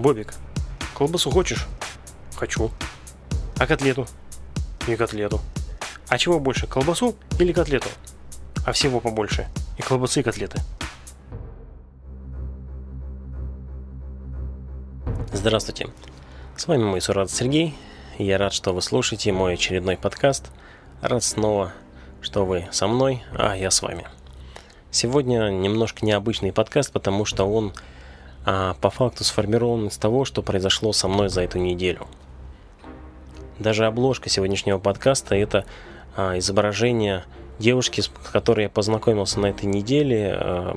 Бобик, колбасу хочешь? Хочу. А котлету? И котлету. А чего больше, колбасу или котлету? А всего побольше. И колбасы, и котлеты. Здравствуйте. С вами мой Сурат Сергей. Я рад, что вы слушаете мой очередной подкаст. Рад снова, что вы со мной, а я с вами. Сегодня немножко необычный подкаст, потому что он по факту сформирован из того, что произошло со мной за эту неделю. Даже обложка сегодняшнего подкаста – это изображение девушки, с которой я познакомился на этой неделе,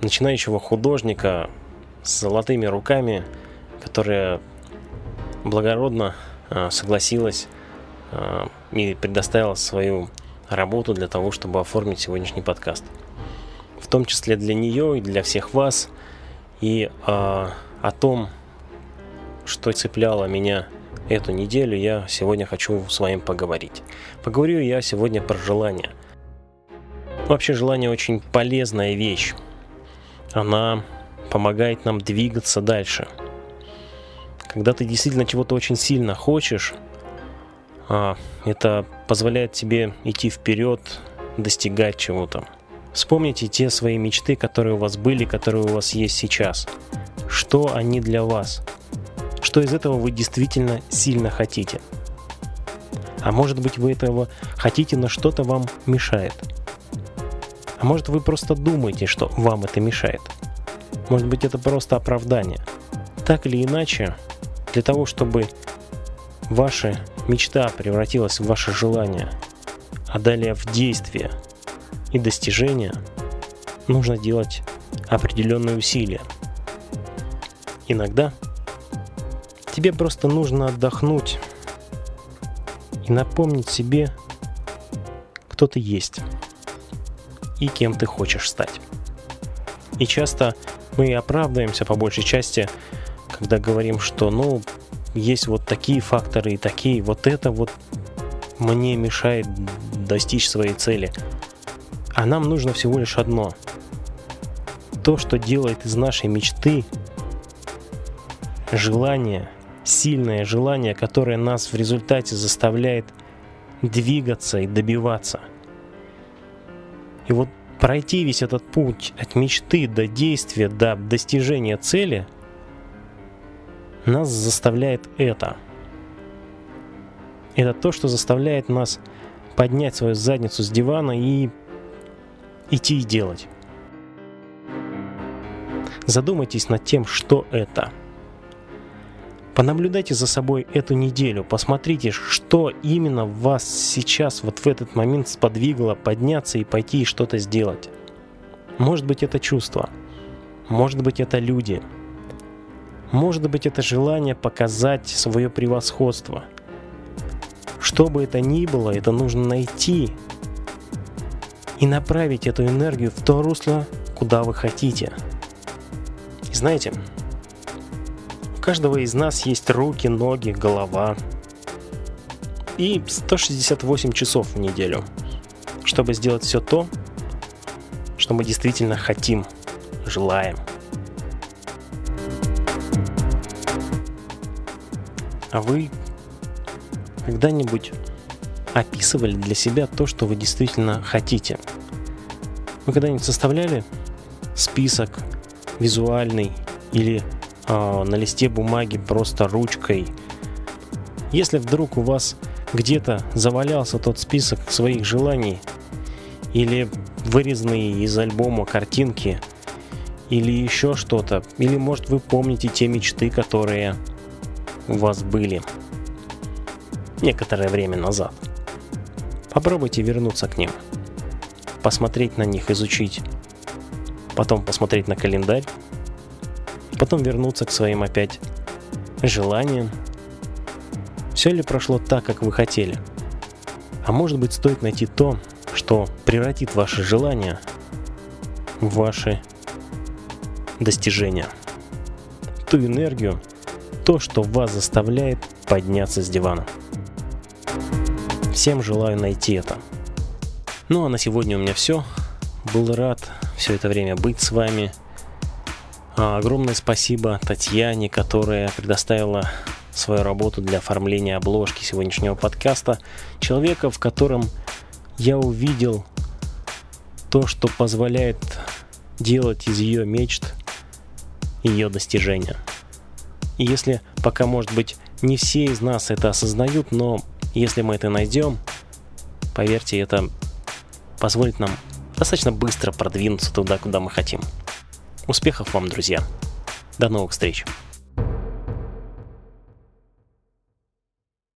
начинающего художника с золотыми руками, которая благородно согласилась и предоставила свою работу для того, чтобы оформить сегодняшний подкаст. В том числе для нее и для всех вас. И о том, что цепляло меня эту неделю, я сегодня хочу с вами поговорить. Поговорю я сегодня про желание. Вообще желание очень полезная вещь. Она помогает нам двигаться дальше. Когда ты действительно чего-то очень сильно хочешь, это позволяет тебе идти вперед, достигать чего-то. Вспомните те свои мечты, которые у вас были, которые у вас есть сейчас. Что они для вас? Что из этого вы действительно сильно хотите? А может быть, вы этого хотите, но что-то вам мешает? А может, вы просто думаете, что вам это мешает? Может быть, это просто оправдание? Так или иначе, для того, чтобы ваша мечта превратилась в ваше желание, а далее в действие и достижение, нужно делать определенные усилия. Иногда тебе просто нужно отдохнуть и напомнить себе, кто ты есть и кем ты хочешь стать. И часто мы оправдываемся по большей части, когда говорим, что есть вот такие факторы и такие, вот это вот мне мешает достичь своей цели. А нам нужно всего лишь одно. То, что делает из нашей мечты желание, сильное желание, которое нас в результате заставляет двигаться и добиваться. И вот пройти весь этот путь от мечты до действия, до достижения цели, нас заставляет это. Это то, что заставляет нас поднять свою задницу с дивана и идти и делать. Задумайтесь над тем, что это. Понаблюдайте за собой эту неделю. Посмотрите, что именно вас сейчас вот в этот момент сподвигло подняться и пойти и что-то сделать. Может быть, это чувство. Может быть, это люди. Может быть, это желание показать свое превосходство. Что бы это ни было, это нужно найти и направить эту энергию в то русло, куда вы хотите. И знаете, у каждого из нас есть руки, ноги, голова и 168 часов в неделю, чтобы сделать все то, что мы действительно хотим, желаем. А вы когда-нибудь описывали для себя то, что вы действительно хотите? Вы когда-нибудь составляли список визуальный или на листе бумаги просто ручкой? Если вдруг у вас где-то завалялся тот список своих желаний, или вырезанные из альбома картинки, или еще что-то, или, может, вы помните те мечты, которые у вас были некоторое время назад. Попробуйте вернуться к ним, посмотреть на них, изучить, потом посмотреть на календарь, потом вернуться к своим опять желаниям. Все ли прошло так, как вы хотели? А может быть, стоит найти то, что превратит ваши желания в ваши достижения, ту энергию, то, что вас заставляет подняться с дивана. Всем желаю найти это. Ну а на сегодня у меня все. Был рад все это время быть с вами. Огромное спасибо Татьяне, которая предоставила свою работу для оформления обложки сегодняшнего подкаста. Человека, в котором я увидел то, что позволяет делать из ее мечт ее достижения. И если пока, может быть, не все из нас это осознают, но если мы это найдем, поверьте, это позволит нам достаточно быстро продвинуться туда, куда мы хотим. Успехов вам, друзья! До новых встреч!